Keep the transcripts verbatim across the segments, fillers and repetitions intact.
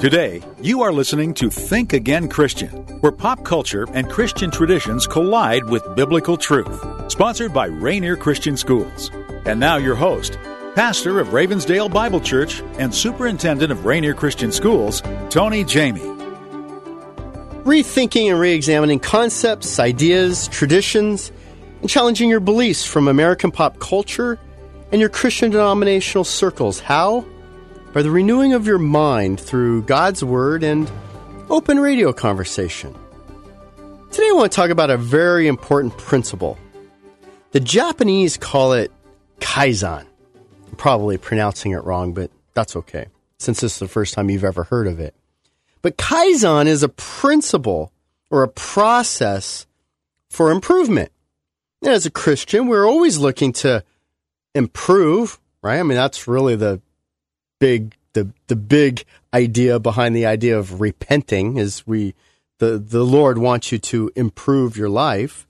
Today, you are listening to Think Again Christian, where pop culture and Christian traditions collide with biblical truth. Sponsored by Rainier Christian Schools. And now your host, pastor of Ravensdale Bible Church and superintendent of Rainier Christian Schools, Tony Jamie. Rethinking and re-examining concepts, ideas, traditions, and challenging your beliefs from American pop culture and your Christian denominational circles. How? By the renewing of your mind through God's Word and open radio conversation. Today I want to talk about a very important principle. The Japanese call it kaizen. I'm probably pronouncing it wrong, but that's okay, since this is the first time you've ever heard of it. But kaizen is a principle or a process for improvement. And as a Christian, we're always looking to improve, right? I mean, that's really the big the the big idea behind the idea of repenting is we the, the Lord wants you to improve your life.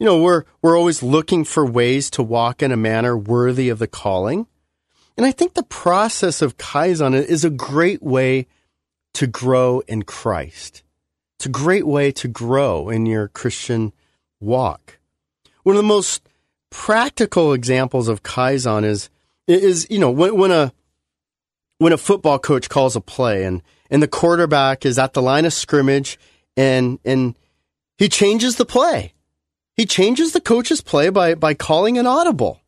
You know, we're we're always looking for ways to walk in a manner worthy of the calling. And I think the process of kaizen is a great way to grow in Christ. It's a great way to grow in your Christian walk. One of the most practical examples of kaizen is, is you know, when, when, a, when a football coach calls a play and, and the quarterback is at the line of scrimmage and, and he changes the play. He changes the coach's play by, by calling an audible.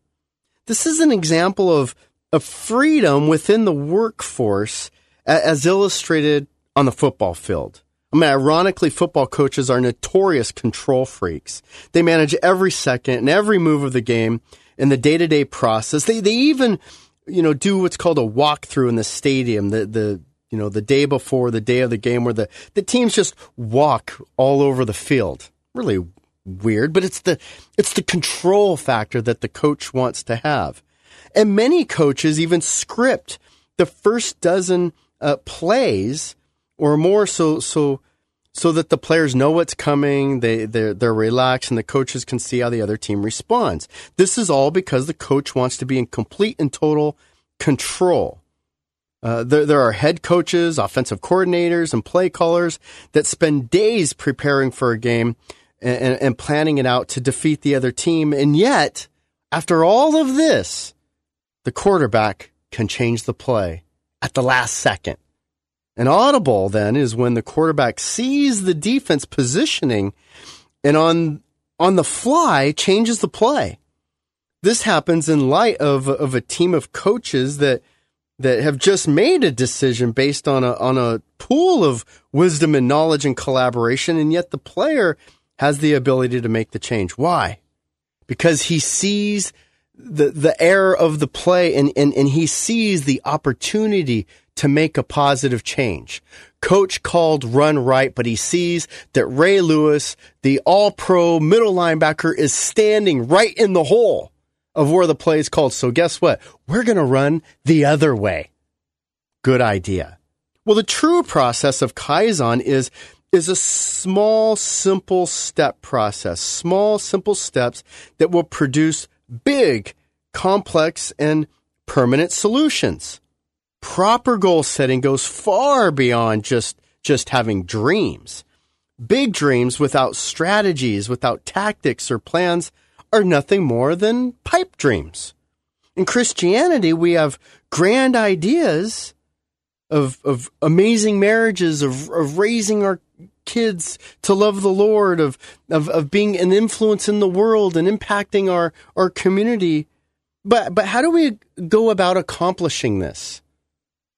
This is an example of, of freedom within the workforce as illustrated on the football field. I mean, ironically, football coaches are notorious control freaks. They manage every second and every move of the game in the day-to-day process. They they even, you know, do what's called a walkthrough in the stadium, the the you know, the day before, the day of the game, where the, the teams just walk all over the field. Really weird, but it's the it's the control factor that the coach wants to have. And many coaches even script the first dozen Uh, plays or more so so so that the players know what's coming, they, they're, they're relaxed, and the coaches can see how the other team responds. This is all because the coach wants to be in complete and total control. Uh, there, there are head coaches, offensive coordinators, and play callers that spend days preparing for a game and, and, and planning it out to defeat the other team. And yet, after all of this, the quarterback can change the play at the last second. An audible, then, is when the quarterback sees the defense positioning and on on the fly changes the play. This happens in light of, of a team of coaches that that have just made a decision based on a, on a pool of wisdom and knowledge and collaboration, and yet the player has the ability to make the change. Why? Because he sees The the error of the play, and, and, and he sees the opportunity to make a positive change. Coach called run right, but he sees that Ray Lewis, the all-pro middle linebacker, is standing right in the hole of where the play is called. So guess what? We're going to run the other way. Good idea. Well, the true process of kaizen is is a small, simple step process. Small, simple steps that will produce big, complex, and permanent solutions. Proper goal setting goes far beyond just, just having dreams. Big dreams without strategies, without tactics or plans, are nothing more than pipe dreams. In Christianity, we have grand ideas of, of amazing marriages, of, of raising our kids to love the Lord, of, of, of being an influence in the world and impacting our, our community. But, but how do we go about accomplishing this?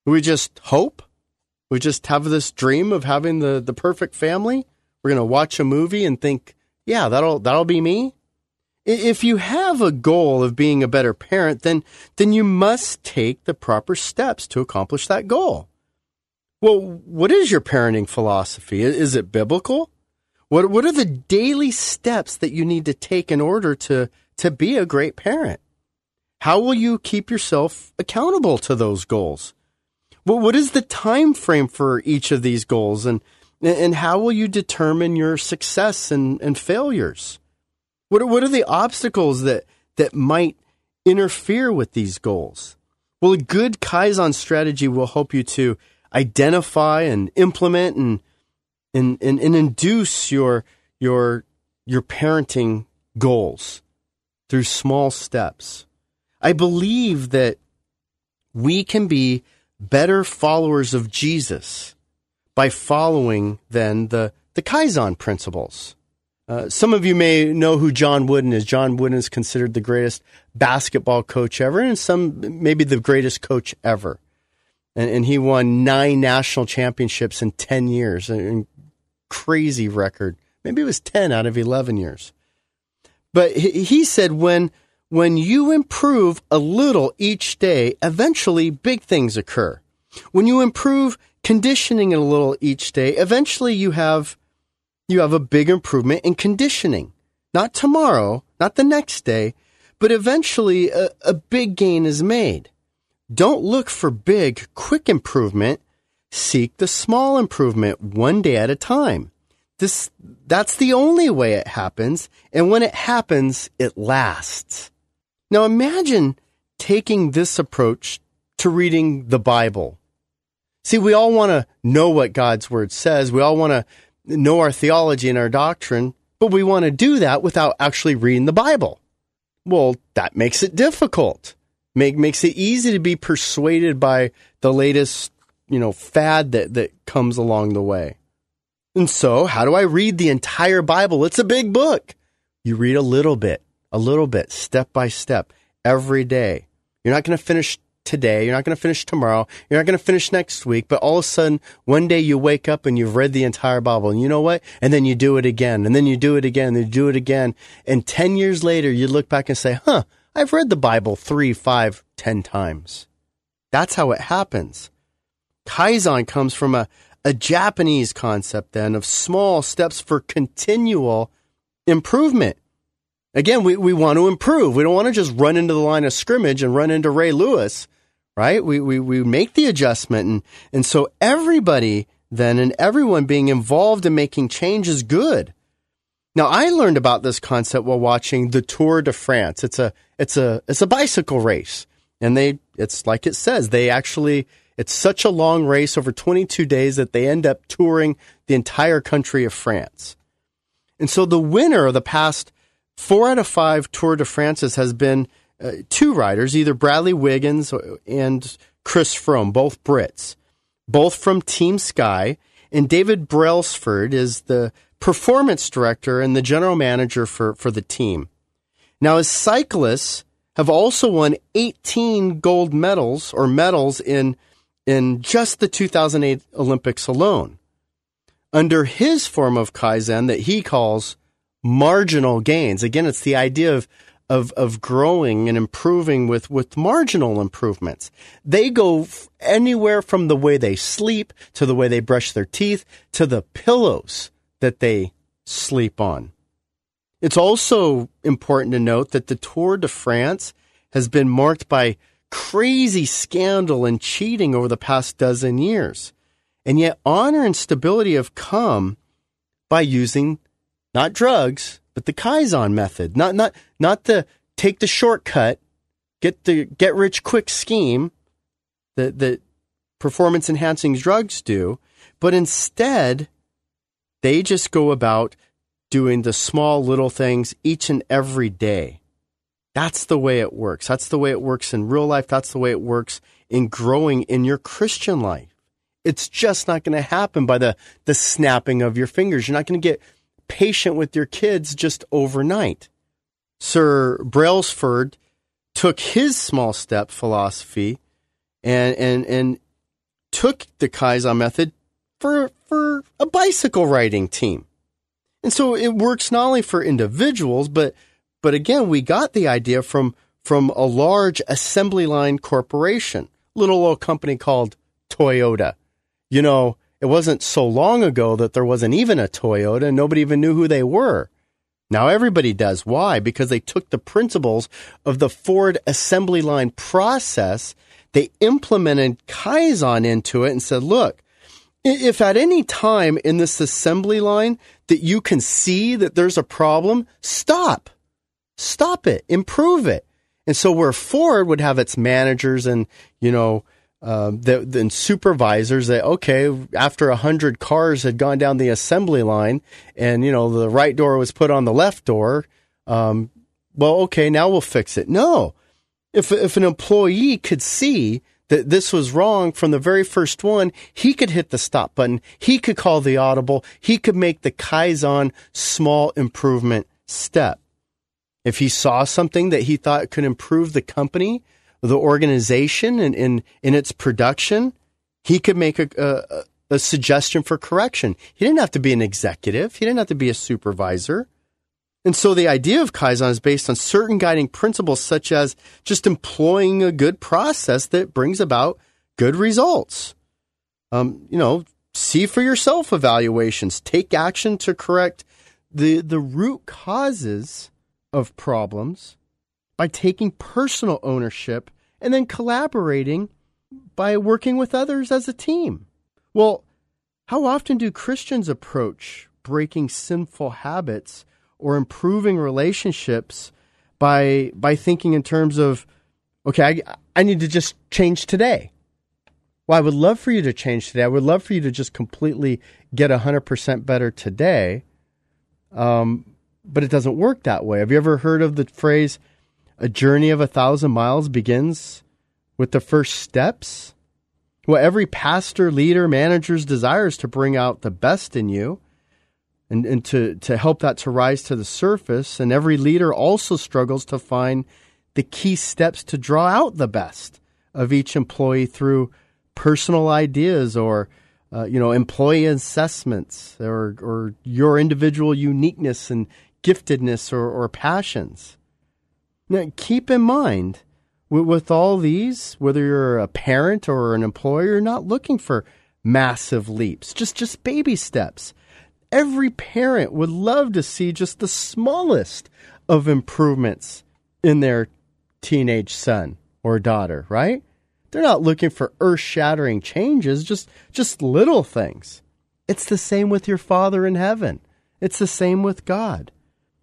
Do we just hope? We just have this dream of having the, the perfect family? We're going to watch a movie and think, yeah, that'll, that'll be me. If you have a goal of being a better parent, then, then you must take the proper steps to accomplish that goal. Well, what is your parenting philosophy? Is it biblical? What what are the daily steps that you need to take in order to, to be a great parent? How will you keep yourself accountable to those goals? Well, what is the time frame for each of these goals, and and how will you determine your success and, and failures? What are, what are the obstacles that, that might interfere with these goals? Well, a good kaizen strategy will help you to identify and implement and and and, and induce your your your parenting goals through small steps. I believe that we can be better followers of Jesus by following then the the kaizen principles. Uh, some of you may know who John Wooden is. John Wooden is considered the greatest basketball coach ever, and some maybe the greatest coach ever. And, and he won nine national championships in ten years, a crazy record. Maybe it was ten out of eleven years. But he, he said when when you improve a little each day, eventually big things occur. When you improve conditioning a little each day, eventually you have... You have a big improvement in conditioning. Not tomorrow, not the next day, but eventually a, a big gain is made. Don't look for big, quick improvement. Seek the small improvement one day at a time. This, that's the only way it happens, and when it happens, it lasts. Now imagine taking this approach to reading the Bible. See, we all want to know what God's Word says. We all want to know our theology and our doctrine, but we want to do that without actually reading the Bible. Well, that makes it difficult. Make, makes it easy to be persuaded by the latest, you know, fad that, that comes along the way. And so, how do I read the entire Bible? It's a big book. You read a little bit, a little bit, step by step, every day. You're not going to finish today. You're not going to finish tomorrow. You're not going to finish next week. But all of a sudden, one day you wake up and you've read the entire Bible. And you know what? And then you do it again. And then you do it again. And you do it again. And ten years later, you look back and say, huh, I've read the Bible three, five, ten times. That's how it happens. Kaizen comes from a, a Japanese concept then of small steps for continual improvement. Again, we, we want to improve. We don't want to just run into the line of scrimmage and run into Ray Lewis. Right? We, we, we make the adjustment. And, and so everybody then and everyone being involved in making change is good. Now, I learned about this concept while watching the Tour de France. It's a, it's a, it's a bicycle race. And they, it's like it says, they actually, it's such a long race over twenty-two days that they end up touring the entire country of France. And so the winner of the past four out of five Tour de France's has been Uh, two riders, either Bradley Wiggins and Chris Froome, both Brits, both from Team Sky. And David Brailsford is the performance director and the general manager for, for the team. Now, as cyclists have also won eighteen gold medals or medals in, in just the two thousand eight Olympics alone. Under his form of Kaizen that he calls marginal gains. Again, it's the idea of Of, of growing and improving with, with marginal improvements. They go f- anywhere from the way they sleep to the way they brush their teeth to the pillows that they sleep on. It's also important to note that the Tour de France has been marked by crazy scandal and cheating over the past dozen years. And yet honor and stability have come by using not drugs, but the Kaizen method, not not not the take the shortcut, get the get rich quick scheme that that performance enhancing drugs do, but instead they just go about doing the small little things each and every day. That's the way it works. That's the way it works in real life. That's the way it works in growing in your Christian life. It's just not going to happen by the the snapping of your fingers. You're not going to get patient with your kids just overnight. Sir Brailsford took his small step philosophy and and and took the Kaizen method for for a bicycle riding team. And so it works not only for individuals, but but again, we got the idea from from a large assembly line corporation, little old company called Toyota. You know, it wasn't so long ago that there wasn't even a Toyota and nobody even knew who they were. Now everybody does. Why? Because they took the principles of the Ford assembly line process, they implemented Kaizen into it and said, look, if at any time in this assembly line that you can see that there's a problem, stop. Stop it. Improve it. And so where Ford would have its managers and, you know, Um, the, the supervisors that, okay, after one hundred cars had gone down the assembly line and, you know, the right door was put on the left door, um, well, okay, now we'll fix it. No. If if an employee could see that this was wrong from the very first one, he could hit the stop button. He could call the audible. He could make the kaizen small improvement step. If he saw something that he thought could improve the company, the organization, and in, in its production, he could make a, a a suggestion for correction. He didn't have to be an executive. He didn't have to be a supervisor. And so the idea of Kaizen is based on certain guiding principles, such as just employing a good process that brings about good results. Um, you know, see for yourself evaluations. Take action to correct the the root causes of problems by taking personal ownership, and then collaborating by working with others as a team. Well, how often do Christians approach breaking sinful habits or improving relationships by by thinking in terms of, okay, I, I need to just change today? Well, I would love for you to change today. I would love for you to just completely get one hundred percent better today, um, but it doesn't work that way. Have you ever heard of the phrase, a journey of a thousand miles begins with the first steps? Well, every pastor, leader, manager's desire is to bring out the best in you and, and to, to help that to rise to the surface. And every leader also struggles to find the key steps to draw out the best of each employee through personal ideas or uh, you know, employee assessments or, or your individual uniqueness and giftedness or, or passions. Now, keep in mind, with, with all these, whether you're a parent or an employer, you're not looking for massive leaps, just just baby steps. Every parent would love to see just the smallest of improvements in their teenage son or daughter, right? They're not looking for earth-shattering changes, just just little things. It's the same with your Father in heaven. It's the same with God.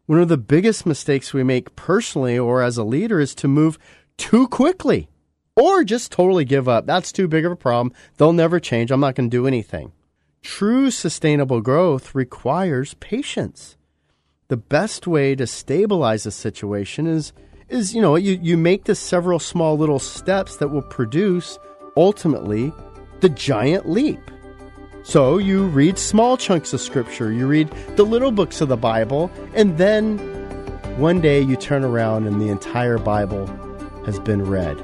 One of the biggest mistakes we make personally or as a leader is to move too quickly or just totally give up. That's too big of a problem. They'll never change. I'm not going to do anything. True sustainable growth requires patience. The best way to stabilize a situation is, is you know, you, you make the several small little steps that will produce, ultimately, the giant leap. So you read small chunks of Scripture, you read the little books of the Bible, and then one day you turn around and the entire Bible has been read.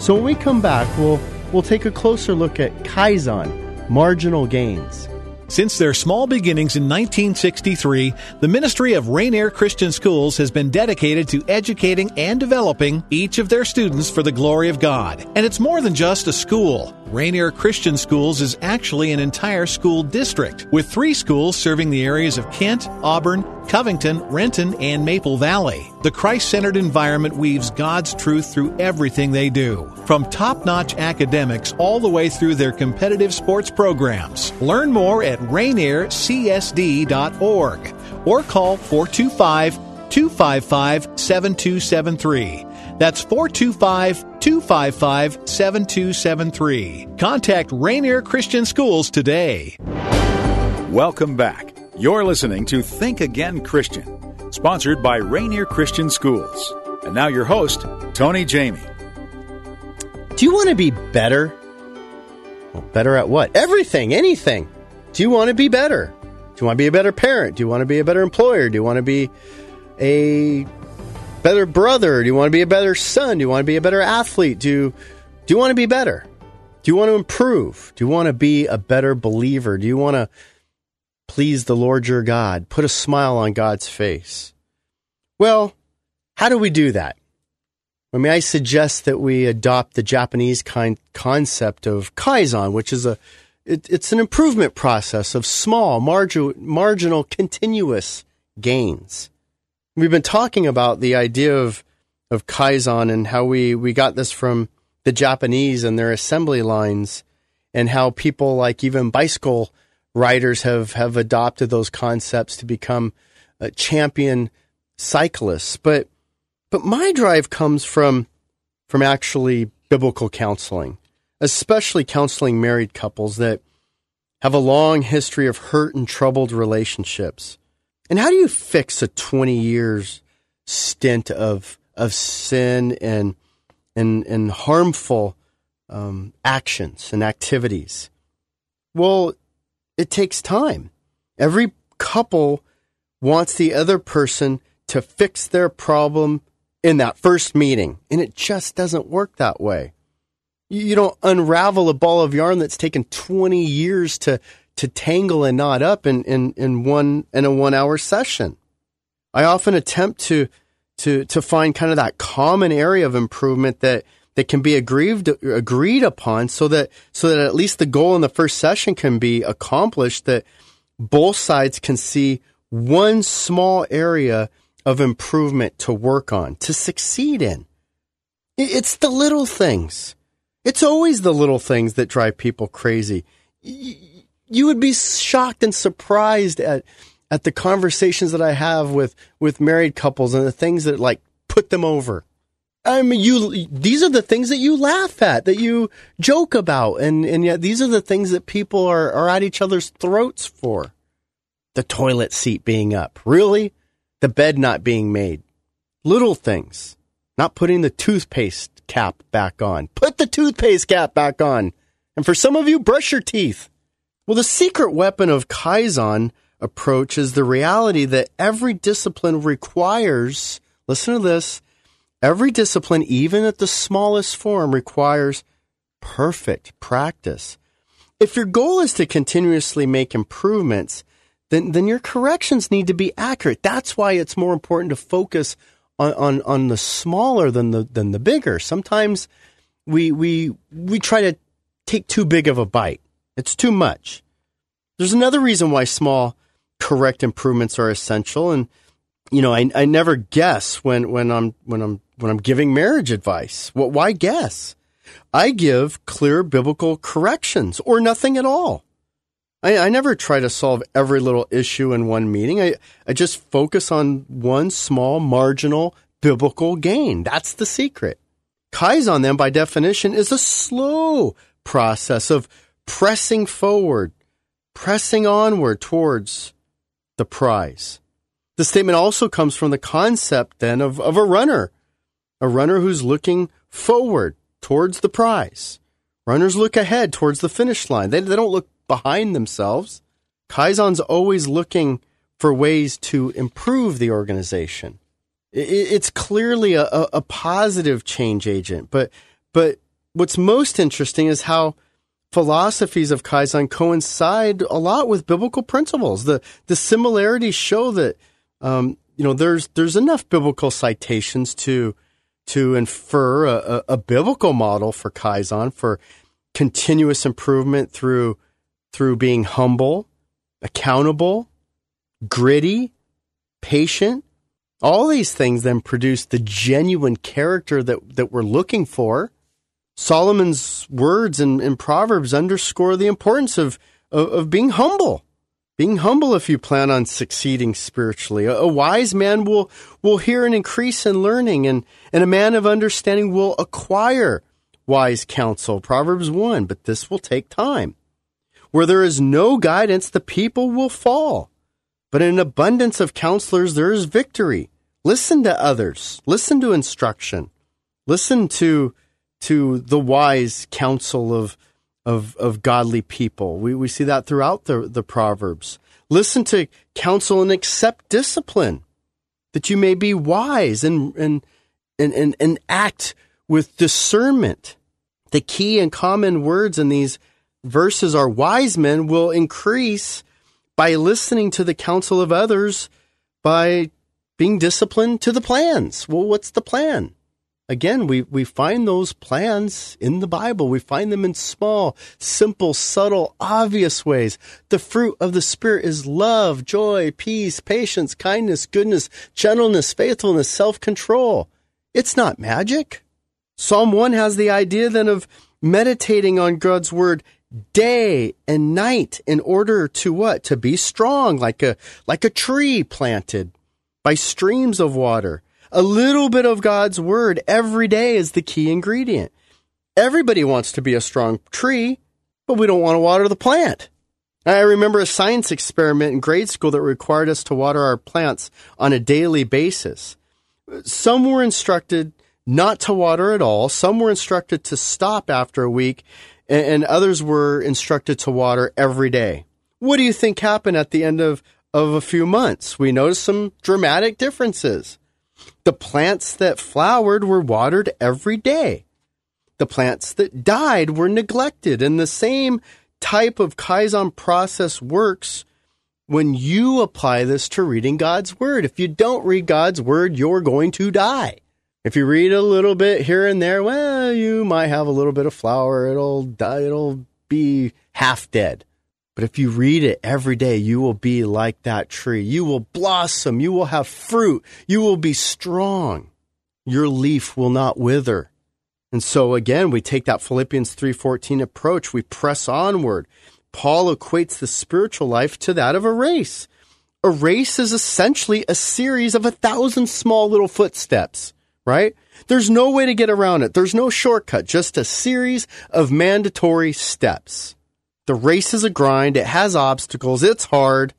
So when we come back, we'll we'll take a closer look at Kaizen, marginal gains. Since their small beginnings in nineteen sixty-three, the ministry of Rainier Christian Schools has been dedicated to educating and developing each of their students for the glory of God. And it's more than just a school. Rainier Christian Schools is actually an entire school district, with three schools serving the areas of Kent, Auburn, Covington, Renton, and Maple Valley. The Christ-centered environment weaves God's truth through everything they do, from top-notch academics all the way through their competitive sports programs. Learn more at rainier c s d dot org or call four two five, two five five, seven two seven three. That's four two five, two five five, seven two seven three. Contact Rainier Christian Schools today. Welcome back. You're listening to Think Again Christian, sponsored by Rainier Christian Schools. And now your host, Tony Jamie. Do you want to be better? Well, better at what? Everything, anything. Do you want to be better? Do you want to be a better parent? Do you want to be a better employer? Do you want to be a better brother? Do you want to be a better son? Do you want to be a better athlete? Do you, do you want to be better? Do you want to improve? Do you want to be a better believer? Do you want to please the Lord your God? Put a smile on God's face. Well, how do we do that? I mean, I suggest that we adopt the Japanese kind concept of kaizen, which is a it, it's an improvement process of small, marginal, marginal, continuous gains. We've been talking about the idea of of kaizen and how we we got this from the Japanese and their assembly lines, and how people like even bicycle riders have, have adopted those concepts to become uh, champion cyclists. But but my drive comes from from actually biblical counseling. especially counseling married couples that have a long history of hurt and troubled relationships. And how do you fix a twenty years stint of of sin and and and harmful um, actions and activities? Well, it takes time. Every couple wants the other person to fix their problem in that first meeting, and it just doesn't work that way. You don't unravel a ball of yarn that's taken twenty years to to tangle and knot up in, in, in one in a one hour session. I often attempt to to to find kind of that common area of improvement that, that can be agreed agreed upon so that so that at least the goal in the first session can be accomplished, that both sides can see one small area of improvement to work on, to succeed in. It's the little things. It's always the little things that drive people crazy. You would be shocked and surprised at at the conversations that I have with, with married couples and the things that like put them over. I mean, you these are the things that you laugh at, that you joke about, and, and yet these are the things that people are, are at each other's throats for. The toilet seat being up. Really? The bed not being made. Little things. Not putting the toothpaste cap back on. Put the toothpaste cap back on. And for some of you, brush your teeth. Well, the secret weapon of Kaizen approach is the reality that every discipline requires, listen to this, every discipline, even at the smallest form, requires perfect practice. If your goal is to continuously make improvements, then then your corrections need to be accurate. That's why it's more important to focus on, on, on the smaller than the than the bigger. Sometimes we we we try to take too big of a bite. It's too much. There's another reason why small correct improvements are essential, and you know, I I never guess when, when I'm when I'm when I'm giving marriage advice. What why guess? I give clear biblical corrections or nothing at all. I, I never try to solve every little issue in one meeting. I, I just focus on one small, marginal, biblical gain. That's the secret. Kaizen, then, by definition, is a slow process of pressing forward, pressing onward towards the prize. The statement also comes from the concept, then, of, of a runner, a runner who's looking forward towards the prize. Runners look ahead towards the finish line. They, they don't look behind themselves. Kaizen's always looking for ways to improve the organization. It's clearly a, a positive change agent, but but what's most interesting is how philosophies of Kaizen coincide a lot with biblical principles. The the similarities show that um, you know there's there's enough biblical citations to to infer a, a biblical model for Kaizen, for continuous improvement through through being humble, accountable, gritty, patient. All these things then produce the genuine character that, that we're looking for. Solomon's words in, in Proverbs underscore the importance of, of, of being humble. Being humble if you plan on succeeding spiritually. A, a wise man will, will hear an increase in learning, and, and a man of understanding will acquire wise counsel. Proverbs one, but this will take time. Where there is no guidance, the people will fall. But in an abundance of counselors, there is victory. Listen to others. Listen to instruction. Listen to to the wise counsel of of, of godly people. We, we see that throughout the, the Proverbs. Listen to counsel and accept discipline, that you may be wise and and and, and, and act with discernment. The key and common words in these verses are wise men will increase by listening to the counsel of others, by being disciplined to the plans. Well, what's the plan? Again, we, we find those plans in the Bible. We find them in small, simple, subtle, obvious ways. The fruit of the Spirit is love, joy, peace, patience, kindness, goodness, gentleness, faithfulness, self-control. It's not magic. Psalm one has the idea then of meditating on God's word day and night in order to what? To be strong, like a like a tree planted by streams of water. A little bit of God's word every day is the key ingredient. Everybody wants to be a strong tree, but we don't want to water the plant. I remember a science experiment in grade school that required us to water our plants on a daily basis. Some were instructed not to water at all. Some were instructed to stop after a week, and others were instructed to water every day. What do you think happened at the end of, of a few months? We noticed some dramatic differences. The plants that flowered were watered every day. The plants that died were neglected, and the same type of kaizen process works when you apply this to reading God's Word. If you don't read God's Word, you're going to die. If you read a little bit here and there, well, you might have a little bit of flower. It'll die. It'll be half dead. But if you read it every day, you will be like that tree. You will blossom. You will have fruit. You will be strong. Your leaf will not wither. And so again, we take that Philippians three fourteen approach. We press onward. Paul equates the spiritual life to that of a race. A race is essentially a series of a thousand small little footsteps, right? There's no way to get around it. There's no shortcut, just a series of mandatory steps. The race is a grind. It has obstacles. It's hard.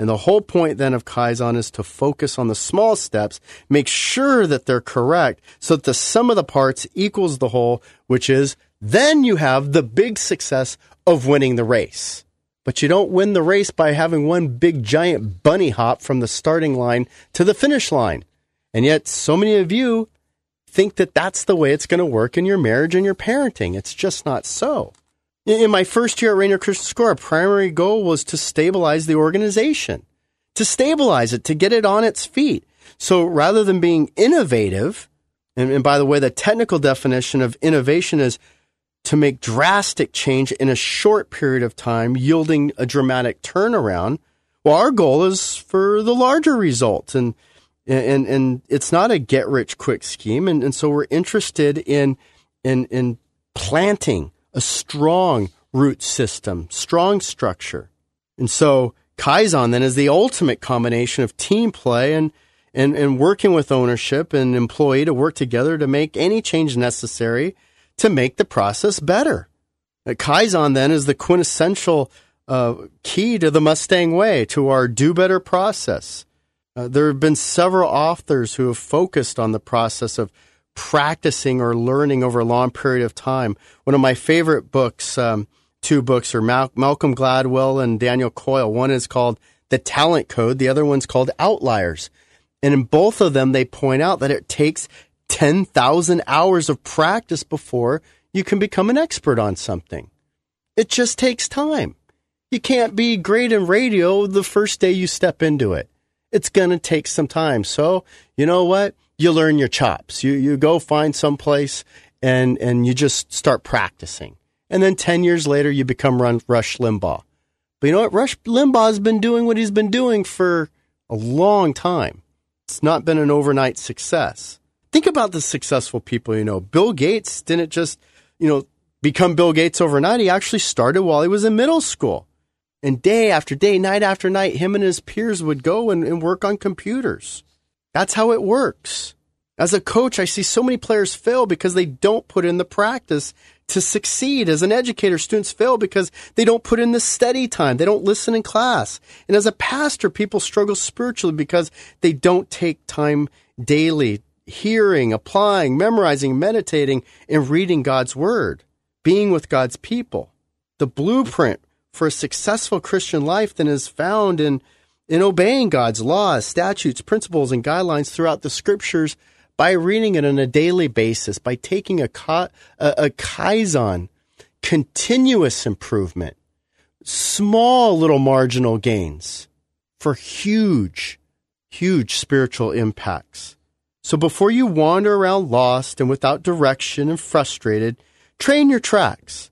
And the whole point then of Kaizen is to focus on the small steps, make sure that they're correct, so that the sum of the parts equals the whole, which is then you have the big success of winning the race. But you don't win the race by having one big giant bunny hop from the starting line to the finish line. And yet so many of you think that that's the way it's going to work in your marriage and your parenting. It's just not so. In my first year at Rainier Christian School, our primary goal was to stabilize the organization, to stabilize it, to get it on its feet. So rather than being innovative, and, and by the way, the technical definition of innovation is to make drastic change in a short period of time, yielding a dramatic turnaround. Well, our goal is for the larger results, and and and it's not a get-rich-quick scheme, and, and so we're interested in in in planting a strong root system, strong structure. And so Kaizen then is the ultimate combination of team play and, and, and working with ownership and employee to work together to make any change necessary to make the process better. Kaizen then is the quintessential uh, key to the Mustang Way, to our do better process. Uh, there have been several authors who have focused on the process of practicing or learning over a long period of time. One of my favorite books, um, two books, are Mal- Malcolm Gladwell and Daniel Coyle. One is called The Talent Code. The other one's called Outliers. And in both of them, they point out that it takes ten thousand hours of practice before you can become an expert on something. It just takes time. You can't be great in radio the first day you step into it. It's going to take some time. So, you know what? You learn your chops. You you go find someplace and and you just start practicing. And then ten years later, you become run, Rush Limbaugh. But you know what? Rush Limbaugh's been doing what he's been doing for a long time. It's not been an overnight success. Think about the successful people you know. Bill Gates didn't just, you know, become Bill Gates overnight. He actually started while he was in middle school. And day after day, night after night, him and his peers would go and, and work on computers. That's how it works. As a coach, I see so many players fail because they don't put in the practice to succeed. As an educator, students fail because they don't put in the study time. They don't listen in class. And as a pastor, people struggle spiritually because they don't take time daily, hearing, applying, memorizing, meditating, and reading God's Word, being with God's people. The blueprint for a successful Christian life then is found in in obeying God's laws, statutes, principles, and guidelines throughout the Scriptures by reading it on a daily basis, by taking a, ka- a, a kaizen, continuous improvement, small little marginal gains for huge, huge spiritual impacts. So before you wander around lost and without direction and frustrated, train your tracks.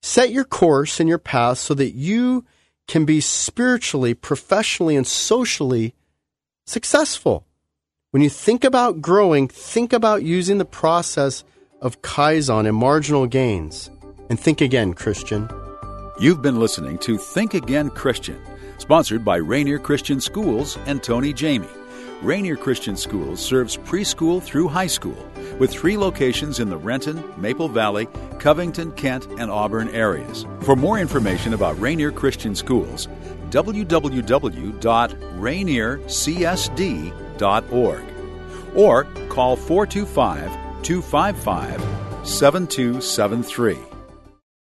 Set your course and your path so that you can be spiritually, professionally, and socially successful. When you think about growing, think about using the process of Kaizen and marginal gains. And think again, Christian. You've been listening to Think Again, Christian, sponsored by Rainier Christian Schools and Tony Jamie. Rainier Christian Schools serves preschool through high school with three locations in the Renton, Maple Valley, Covington, Kent, and Auburn areas. For more information about Rainier Christian Schools, w w w dot rainier c s d dot org or call four two five, two five five, seven two seven three.